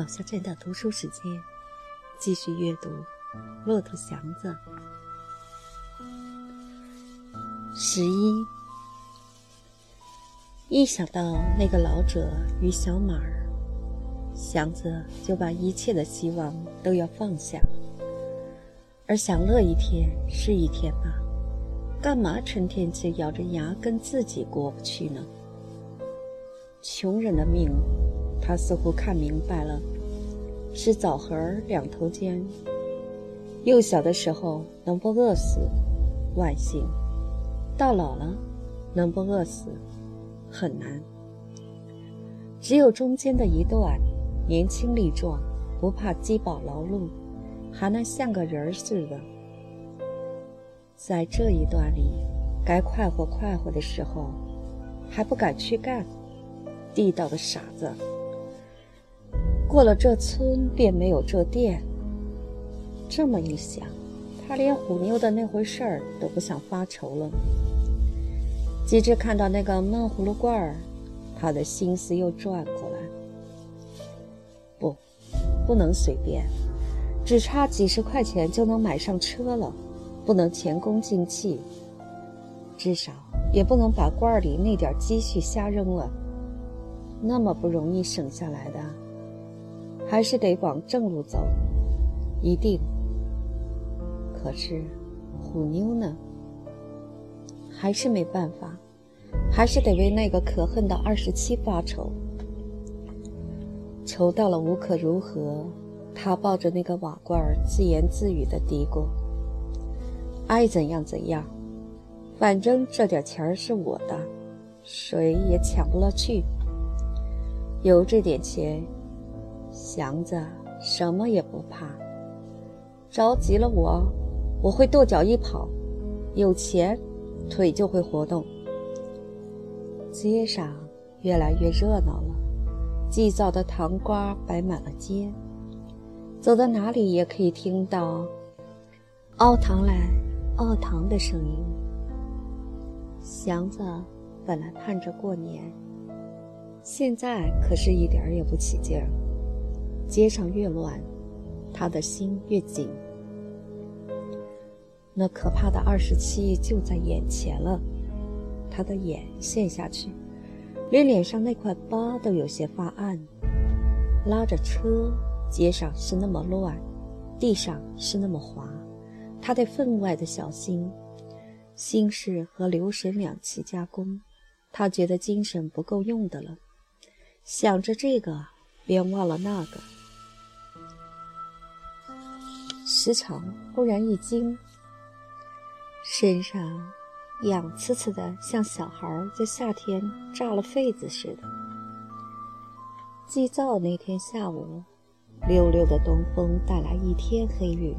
往下站到图书室间，继续阅读《骆驼祥子》。11，一想到那个老者与小马儿，祥子就把一切的希望都要放下。而享乐一天是一天吧，干嘛成天就咬着牙跟自己过不去呢？穷人的命，他似乎看明白了，是枣核两头尖。幼小的时候能不饿死，万幸；到老了，能不饿死，很难。只有中间的一段，年轻力壮，不怕饥饱劳碌，还能像个人似的。在这一段里，该快活快活的时候，还不敢去干，地道的傻子。过了这村便没有这店。这么一想，他连虎妞的那回事儿都不想发愁了。及至看到那个闷葫芦罐儿，他的心思又转过来。不能随便，只差几十块钱就能买上车了，不能前功尽弃，至少也不能把罐儿里那点积蓄瞎扔了。那么不容易省下来的，还是得往正路走，一定。可是虎妞呢？还是没办法，还是得为那个可恨的27发愁。愁到了无可如何，他抱着那个瓦罐儿，自言自语地嘀咕：爱怎样怎样，反正这点钱儿是我的，谁也抢不了去。有这点钱，祥子什么也不怕。着急了我会跺脚一跑，有钱腿就会活动。街上越来越热闹了，祭灶的糖瓜摆满了街，走到哪里也可以听到熬糖来熬糖的声音。祥子本来盼着过年，现在可是一点也不起劲儿。街上越乱，他的心越紧。那可怕的27就在眼前了，他的眼陷下去，连脸上那块疤都有些发暗。拉着车，街上是那么乱，地上是那么滑，他得分外的小心。心事和留神两气加工，他觉得精神不够用的了，想着这个便忘了那个。时常忽然一惊，身上痒刺刺的，像小孩在夏天炸了痱子似的。祭灶那天下午，溜溜的东风带来一天黑云，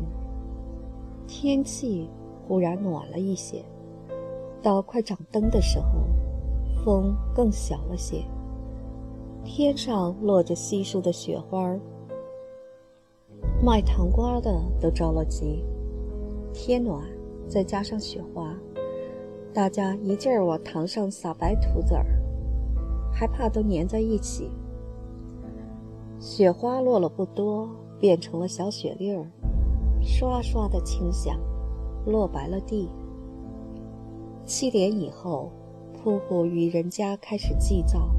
天气忽然暖了一些，到快掌灯的时候，风更小了些，天上落着稀疏的雪花。卖糖瓜的都着了急，天暖再加上雪花，大家一劲儿往糖上撒白土子儿，还怕都粘在一起。雪花落了不多，变成了小雪粒儿，刷刷的轻响，落白了地。7点以后，铺户与人家开始祭灶，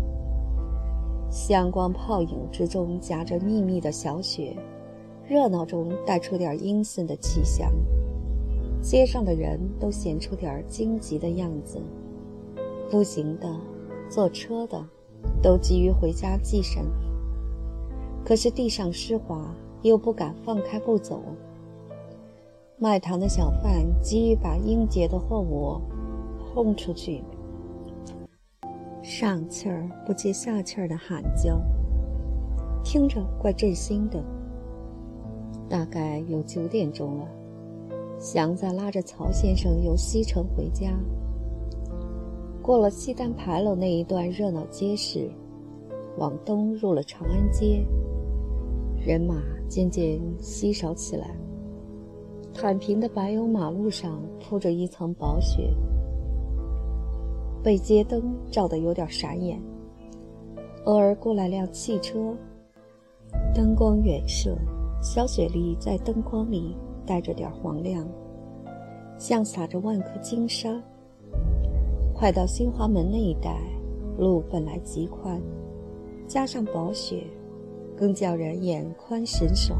香光泡影之中夹着密密的小雪，热闹中带出点阴森的气象。街上的人都显出点荆棘的样子，步行的、坐车的都急于回家祭神，可是地上湿滑，又不敢放开步走。卖糖的小贩急于把应节的货物轰出去，上气儿不接下气儿的喊叫，听着怪震心的。大概有9点钟了，祥子拉着曹先生由西城回家。过了西单牌楼那一段热闹街市，往东入了长安街，人马渐渐稀少起来。坦平的柏油马路上铺着一层薄雪，被街灯照得有点闪眼。偶尔过来辆汽车，灯光远射，小雪梨在灯光里带着点黄亮，像撒着万颗金沙。快到新华门那一带，路本来极宽，加上薄雪，更叫人眼宽神爽，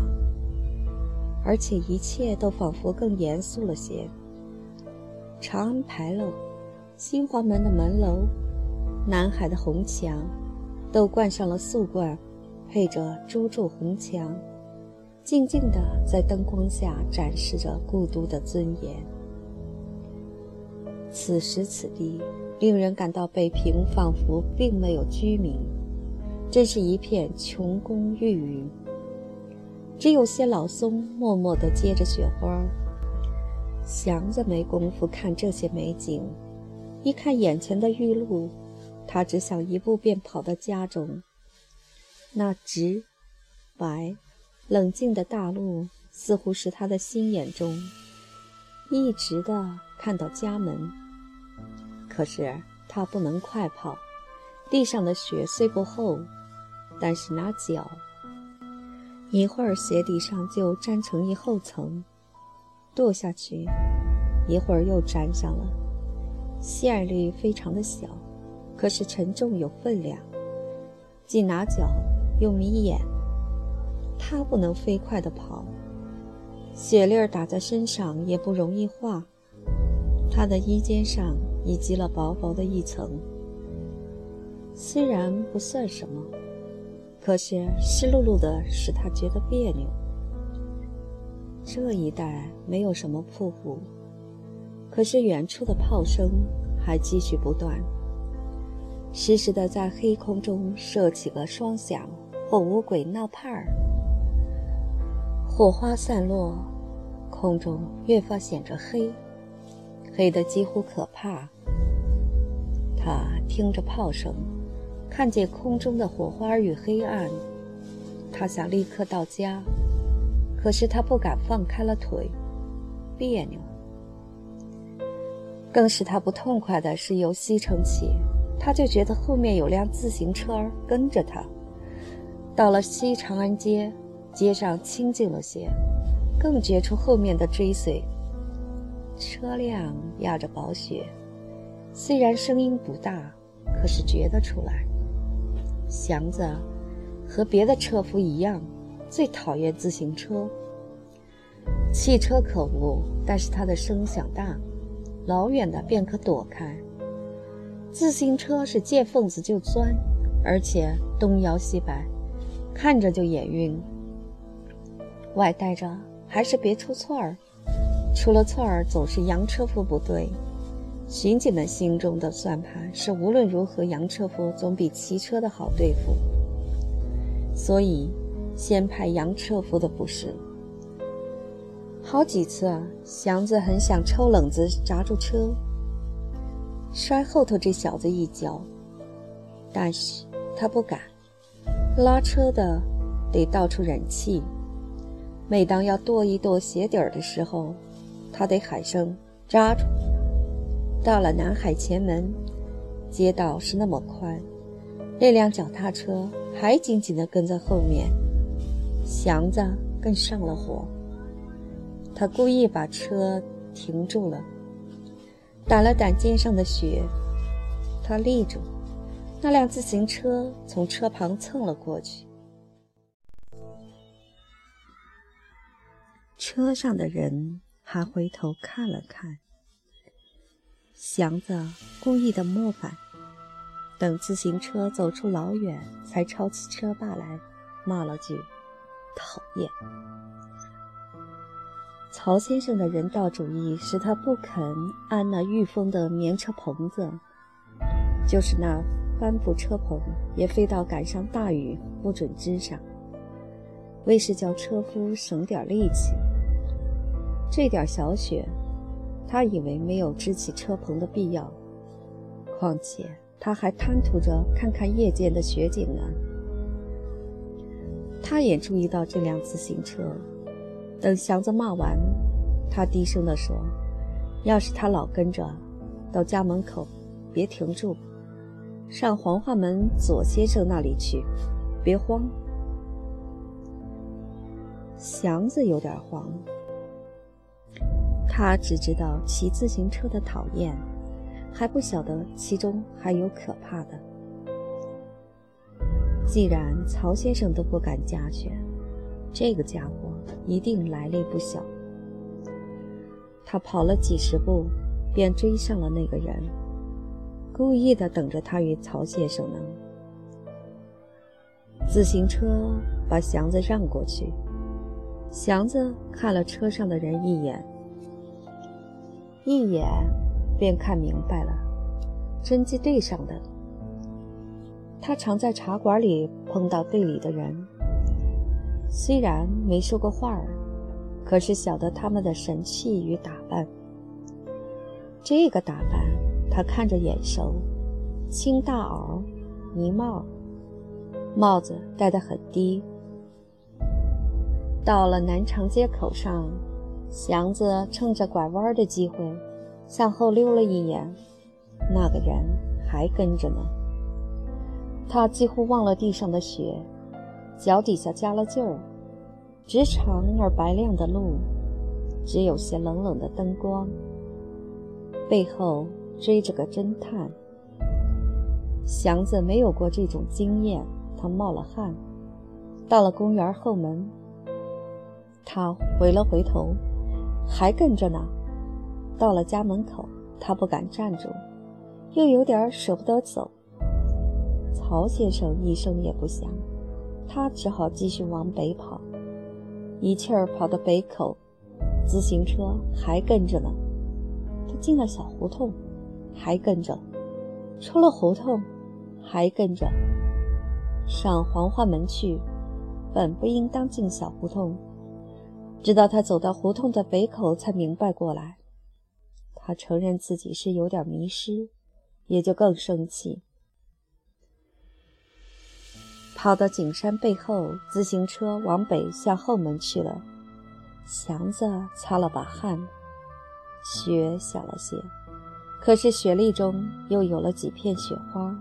而且一切都仿佛更严肃了些。长安牌楼、新华门的门楼、南海的红墙，都冠上了素冠，配着朱柱红墙，静静地在灯光下展示着孤独的尊严。此时此地，令人感到北平仿佛并没有居民，真是一片琼宫玉宇。只有些老松默默地接着雪花，想着没工夫看这些美景，一看眼前的玉露，他只想一步便跑到家中。那直、白、冷静的大路，似乎是他的心眼中，一直地看到家门。可是他不能快跑，地上的雪虽不厚，但是拿脚，一会儿鞋底上就沾成一厚层，跺下去，一会儿又沾上了。馅粒非常的小，可是沉重有分量，既拿脚又迷眼。他不能飞快地跑，雪粒儿打在身上也不容易化，他的衣襟上已积了薄薄的一层。虽然不算什么，可是湿漉漉的使他觉得别扭。这一带没有什么瀑布，可是远处的炮声还继续不断，时时地在黑空中射起个双响或五鬼闹派儿，火花散落，空中越发显着黑，黑得几乎可怕。他听着炮声，看见空中的火花与黑暗，他想立刻到家，可是他不敢放开了腿，别扭。更使他不痛快的是，由西城起，他就觉得后面有辆自行车跟着他。到了西长安街，街上清静了些，更觉出后面的追随。车辆压着薄雪，虽然声音不大，可是觉得出来。祥子和别的车夫一样，最讨厌自行车。汽车可恶，但是它的声响大，老远的便可躲开。自行车是见缝子就钻，而且东摇西摆，看着就眼晕。外带着还是别出错儿，出了错儿总是洋车夫不对。巡警们心中的算盘是，无论如何洋车夫总比骑车的好对付，所以先派洋车夫的不是。好几次祥子很想抽冷子砸住车，摔后头这小子一跤，但是他不敢。拉车的得到处忍气，每当要跺一跺鞋底儿的时候，他得喊声扎住。到了南海前门，街道是那么宽，那辆脚踏车还紧紧地跟在后面，祥子更上了火。他故意把车停住了，打了打肩上的雪，他立住，那辆自行车从车旁蹭了过去。车上的人还回头看了看，祥子故意的磨板，等自行车走出老远，才抄起车把来，骂了句讨厌。曹先生的人道主义使他不肯安那御风的棉车棚子，就是那帆布车棚也非到赶上大雨不准支上，为是叫车夫省点力气。这点小雪，他以为没有支起车棚的必要，况且他还贪图着看看夜间的雪景呢。他也注意到这辆自行车，等祥子骂完，他低声地说，要是他老跟着到家门口，别停住，上黄花门左先生那里去，别慌。祥子有点慌。他只知道骑自行车的讨厌，还不晓得其中还有可怕的。既然曹先生都不敢加卷，这个家伙一定来历不小。他跑了几十步，便追上了那个人，故意的等着他与曹先生呢。自行车把祥子让过去，祥子看了车上的人一眼便看明白了，侦缉队上的。他常在茶馆里碰到队里的人，虽然没说过话儿，可是晓得他们的神气与打扮。这个打扮他看着眼熟，青大袄呢帽，帽子戴得很低。到了南长街口上，祥子趁着拐弯的机会向后溜了一眼，那个人还跟着呢。他几乎忘了地上的雪，脚底下加了劲儿，直长而白亮的路只有些冷冷的灯光，背后追着个侦探。祥子没有过这种经验，他冒了汗。到了公园后门，他回了回头，还跟着呢。到了家门口，他不敢站住，又有点舍不得走。曹先生一声也不响，他只好继续往北跑，一气儿跑到北口，自行车还跟着呢。他进了小胡同，还跟着；出了胡同，还跟着。上黄花门去，本不应当进小胡同，直到他走到胡同的北口才明白过来。他承认自己是有点迷失，也就更生气。跑到景山背后，自行车往北向后门去了。祥子擦了把汗，雪小了些，可是雪粒中又有了几片雪花。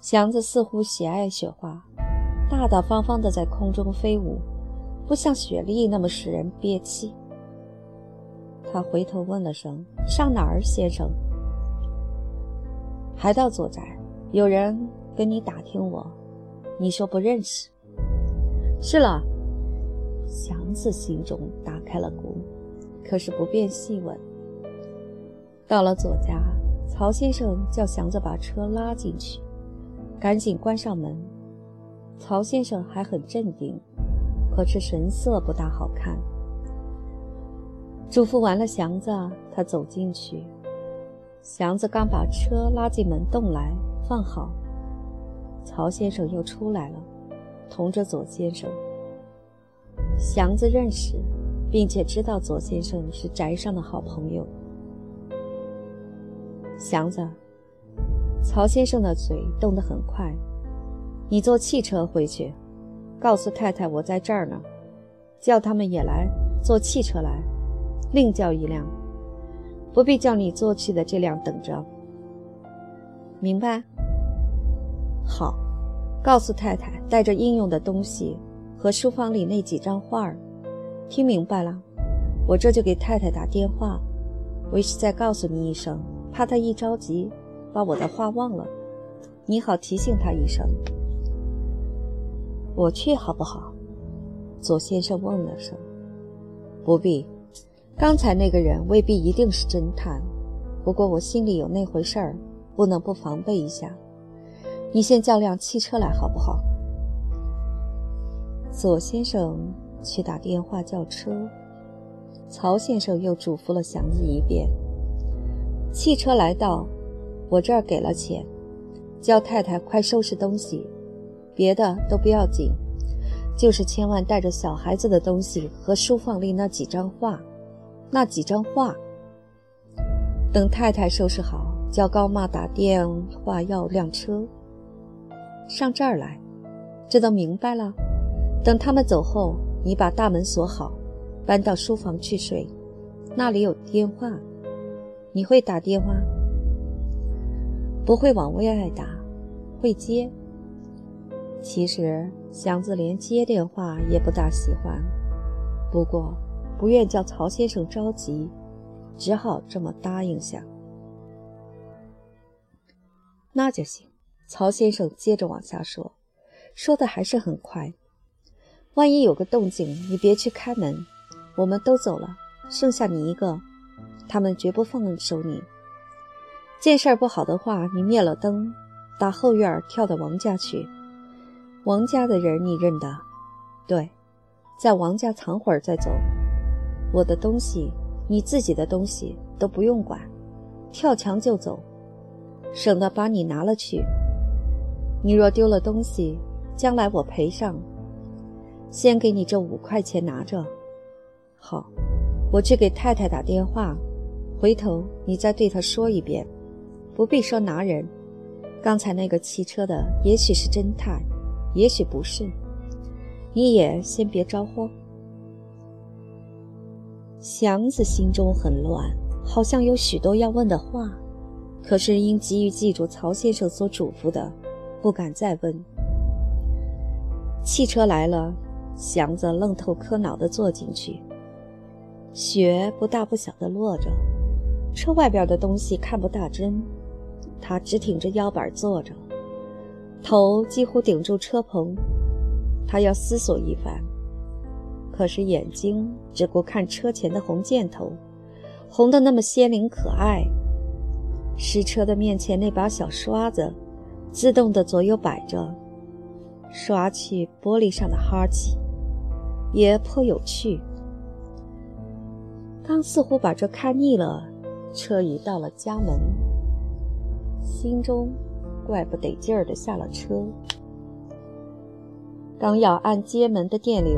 祥子似乎喜爱雪花，大大方方地在空中飞舞，不像雪莉那么使人憋气。他回头问了声：“上哪儿，先生？”“还到左宅，有人跟你打听我，你说不认识。”“是了。”祥子心中打开了鼓，可是不便细问。到了左家，曹先生叫祥子把车拉进去，赶紧关上门。曹先生还很镇定，可是神色不大好看。嘱咐完了祥子，他走进去。祥子刚把车拉进门洞来放好，曹先生又出来了，同着左先生。祥子认识并且知道左先生是宅上的好朋友。祥子，曹先生的嘴动得很快，你坐汽车回去，告诉太太我在这儿呢，叫他们也来，坐汽车来，另叫一辆，不必叫你坐去的这辆等着，明白？好，告诉太太带着应用的东西和书房里那几张画儿。听明白了，我这就给太太打电话，我是在告诉你一声，怕她一着急把我的话忘了，你好提醒她一声。我去好不好？左先生问了声。不必，刚才那个人未必一定是侦探，不过我心里有那回事儿，不能不防备一下。你先叫辆汽车来好不好？左先生去打电话叫车，曹先生又嘱咐了祥子一遍。汽车来到，我这儿给了钱，叫太太快收拾东西，别的都不要紧，就是千万带着小孩子的东西和书房里那几张画。等太太收拾好，叫高妈打电话要辆车上这儿来，这都明白了。等他们走后，你把大门锁好，搬到书房去睡，那里有电话。你会打电话？不会往外打，会接。其实祥子连接电话也不大喜欢，不过不愿叫曹先生着急，只好这么答应下。那就行，曹先生接着往下说，说的还是很快。万一有个动静，你别去开门，我们都走了，剩下你一个，他们绝不放手你。这事儿不好的话，你灭了灯，打后院跳到王家去。王家的人你认得？对，在王家藏会儿再走。我的东西，你自己的东西都不用管，跳墙就走，省得把你拿了去。你若丢了东西，将来我赔上，先给你这5块钱拿着。好，我去给太太打电话，回头你再对她说一遍，不必说拿人。刚才那个骑车的也许是侦探，也许不是，你也先别着慌。祥子心中很乱，好像有许多要问的话，可是因急于记住曹先生所嘱咐的，不敢再问。汽车来了，祥子愣头磕脑地坐进去。雪不大不小地落着，车外边的东西看不大真，他直挺着腰板坐着，头几乎顶住车棚。他要思索一番，可是眼睛只顾看车前的红箭头，红得那么鲜灵可爱。失车的面前那把小刷子自动地左右摆着，刷去玻璃上的哈气，也颇有趣。刚似乎把这看腻了，车已到了家门，心中怪不得劲儿地下了车。刚要按街门的电铃，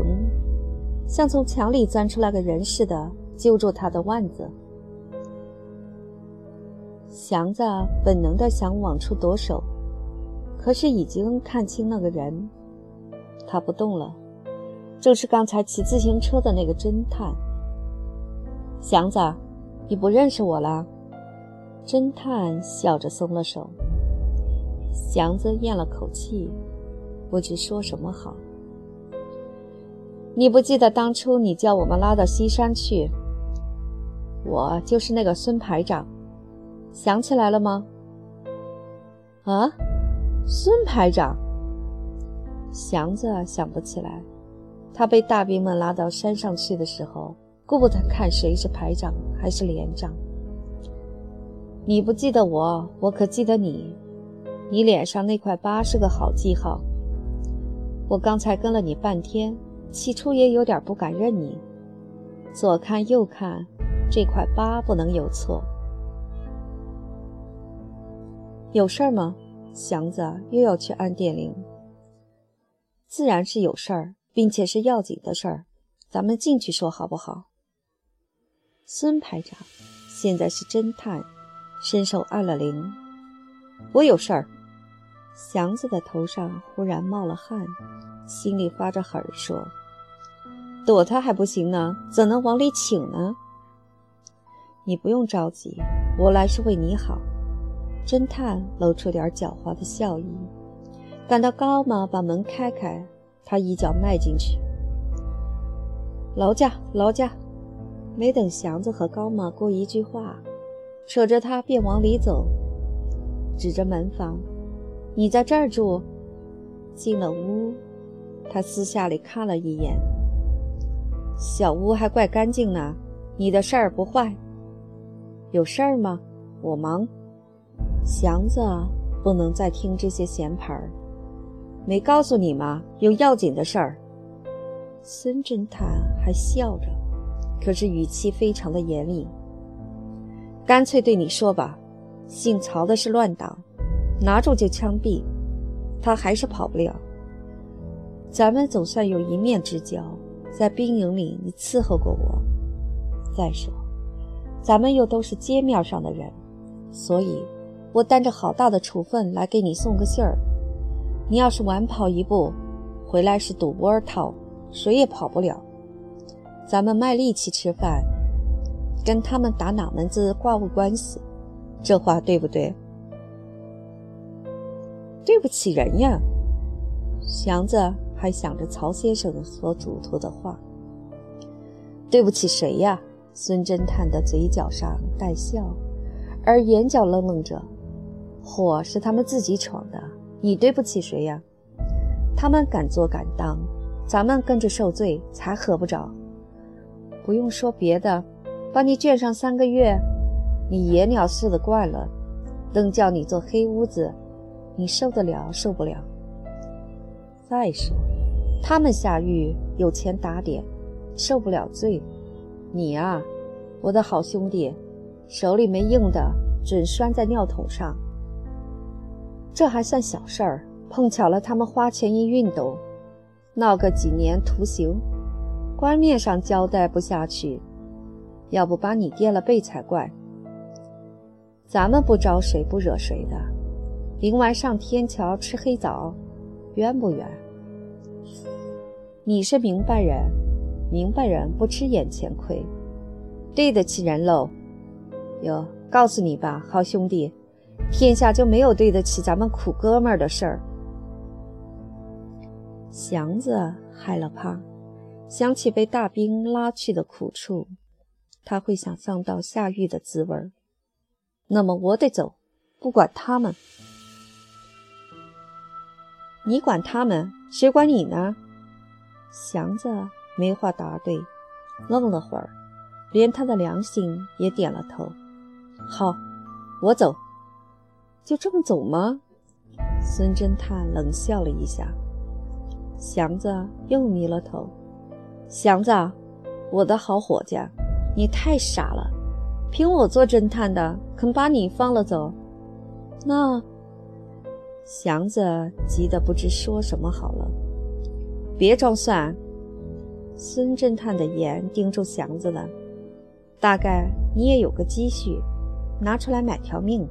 像从墙里钻出来个人似的，揪住他的腕子。祥子本能地想往出夺手，可是已经看清那个人，他不动了，正是刚才骑自行车的那个侦探。祥子，你不认识我了？侦探笑着松了手。祥子咽了口气，不知说什么好。你不记得当初你叫我们拉到西山去？我就是那个孙排长，想起来了吗？啊，孙排长？祥子想不起来，他被大兵们拉到山上去的时候，顾不得看谁是排长还是连长。你不记得我，我可记得你。你脸上那块疤是个好记号。我刚才跟了你半天，起初也有点不敢认你。左看右看，这块疤不能有错。有事儿吗？祥子又要去按电铃。自然是有事儿，并且是要紧的事儿，咱们进去说好不好？孙排长现在是侦探，伸手按了铃。我有事儿。祥子的头上忽然冒了汗，心里发着狠说，躲他还不行呢，怎能往里请呢？你不用着急，我来是为你好。侦探露出点狡猾的笑意，感到高嘛，把门开开，他一脚迈进去。劳驾劳驾！没等祥子和高嘛过一句话，扯着他便往里走，指着门房，你在这儿住？进了屋，他私下里看了一眼，小屋还怪干净呢，你的事儿不坏。有事儿吗？我忙。祥子不能再听这些闲牌儿，没告诉你吗？有要紧的事儿。孙侦探还笑着，可是语气非常的严厉。干脆对你说吧，姓曹的是乱党，拿住就枪毙，他还是跑不了。咱们总算有一面之交，在兵营里你伺候过我。再说，咱们又都是街面上的人，所以我担着好大的处分来给你送个信儿，你要是晚跑一步，回来是赌窝套，谁也跑不了。咱们卖力气吃饭，跟他们打哪门子挂物关系？这话对不对？对不起人呀！想着还想着曹先生所嘱托的话。对不起谁呀？孙侦探的嘴角上带笑，而眼角愣愣着。祸是他们自己闯的，你对不起谁呀？他们敢做敢当，咱们跟着受罪才合不着。不用说别的，把你圈上3个月，你野鸟似的惯了，等叫你做黑屋子，你受得了受不了。再说他们下狱有钱打点，受不了罪，你啊，我的好兄弟，手里没硬的准拴在尿桶上。这还算小事儿，碰巧了他们花钱一运动，闹个几年徒刑，官面上交代不下去，要不把你垫了背才怪。咱们不招谁不惹谁的，临完上天桥吃黑枣，冤不冤？你是明白人，明白人不吃眼前亏，对得起人喽。哟，告诉你吧，好兄弟，天下就没有对得起咱们苦哥们儿的事儿。祥子害了怕，想起被大兵拉去的苦处，他会想象到下狱的滋味。那么我得走，不管他们。你管他们，谁管你呢？祥子没话答对，愣了会儿，连他的良心也点了头。好，我走。就这么走吗？孙侦探冷笑了一下。祥子又迷了头。祥子，我的好伙计，你太傻了，凭我做侦探的肯把你放了走？那祥子急得不知说什么好了。别装蒜。孙侦探的眼盯住祥子了，大概你也有个积蓄，拿出来买条命。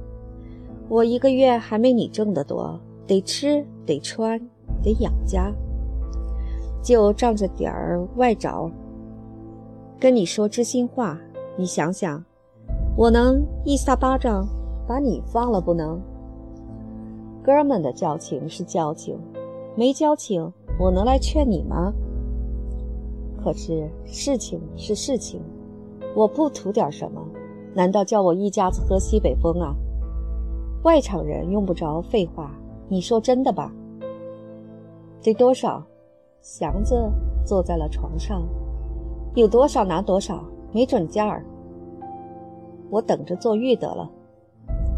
我1个月还没你挣得多，得吃得穿得养家，就仗着点儿外找跟你说知心话。你想想，我能一撒巴掌把你放了不能？哥们的交情是交情，没交情我能来劝你吗？可是事情是事情，我不图点什么，难道叫我一家子喝西北风啊？外场人用不着废话，你说真的吧？得多少？祥子坐在了床上，有多少拿多少，没准价儿。我等着坐狱得了。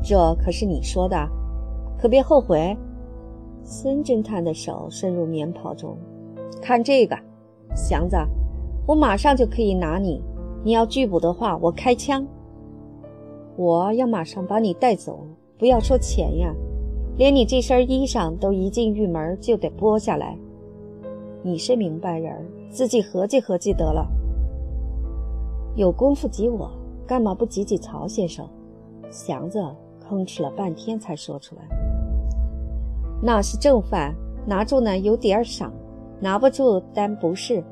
这可是你说的，可别后悔。孙侦探的手伸入棉袍中，看这个，祥子，我马上就可以拿你，你要拒捕的话，我开枪。我要马上把你带走，不要说钱呀，连你这身衣裳都一进狱门就得剥下来。你是明白人，自己合计合计得了。有功夫挤我，干嘛不挤挤曹先生？祥子吭哧了半天才说出来。那是正犯，拿住呢有点赏，拿不住单不是。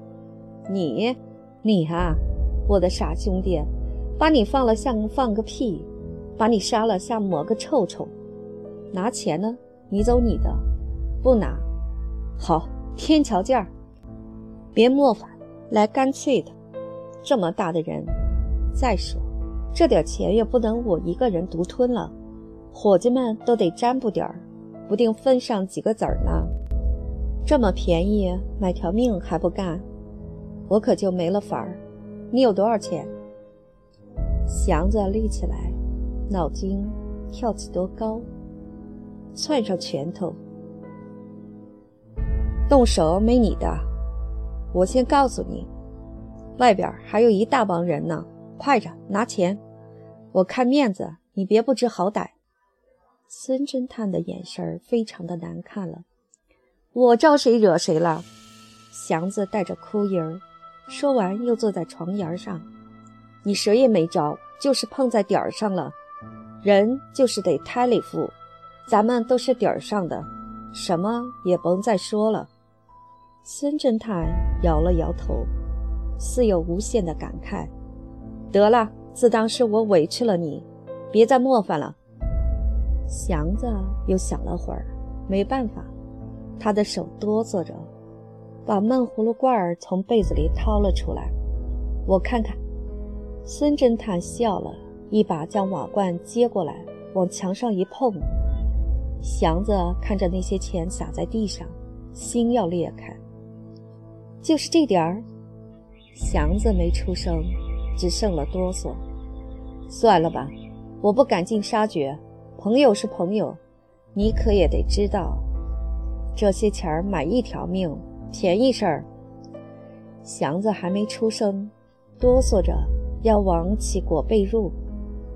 你啊，我的傻兄弟，把你放了像放个屁，把你杀了像抹个臭臭。拿钱呢，你走你的，不拿，好，天桥价，别磨坊，来干脆的。这么大的人，再说这点钱也不能我一个人独吞了，伙计们都得占补点儿，不定分上几个子儿呢。这么便宜买条命还不干，我可就没了法儿。你有多少钱？祥子立起来，脑筋跳起多高，窜上拳头，动手没你的。我先告诉你，外边还有一大帮人呢，快着拿钱，我看面子你别不知好歹。孙侦探的眼神非常的难看了。我招谁惹谁了？祥子带着哭音儿说完，又坐在床沿上。你谁也没招，就是碰在点儿上了，人就是得胎里附，咱们都是点儿上的，什么也甭再说了。孙侦探摇了摇头，似有无限的感慨。得了，自当是我委屈了你，别再磨犯了。祥子又想了会儿，没办法，他的手哆嗦着把闷葫芦罐儿从被子里掏了出来。我看看。孙侦探笑了，一把将瓦罐接过来，往墙上一碰。祥子看着那些钱洒在地上，心要裂开。就是这点儿。祥子没出声，只剩了哆嗦。算了吧，我不赶尽杀绝，朋友是朋友，你可也得知道，这些钱儿买一条命，便宜事儿。祥子还没出声，哆嗦着要往起裹被褥。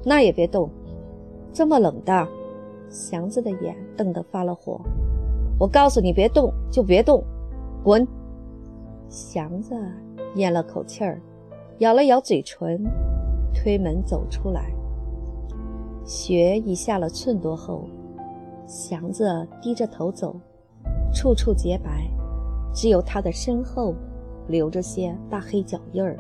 那也别动，这么冷的。祥子的眼瞪得发了火，我告诉你别动就别动，滚。祥子咽了口气儿，咬了咬嘴唇，推门走出来。雪已下了寸多厚，祥子低着头走，处处洁白，只有他的身后留着些大黑脚印儿。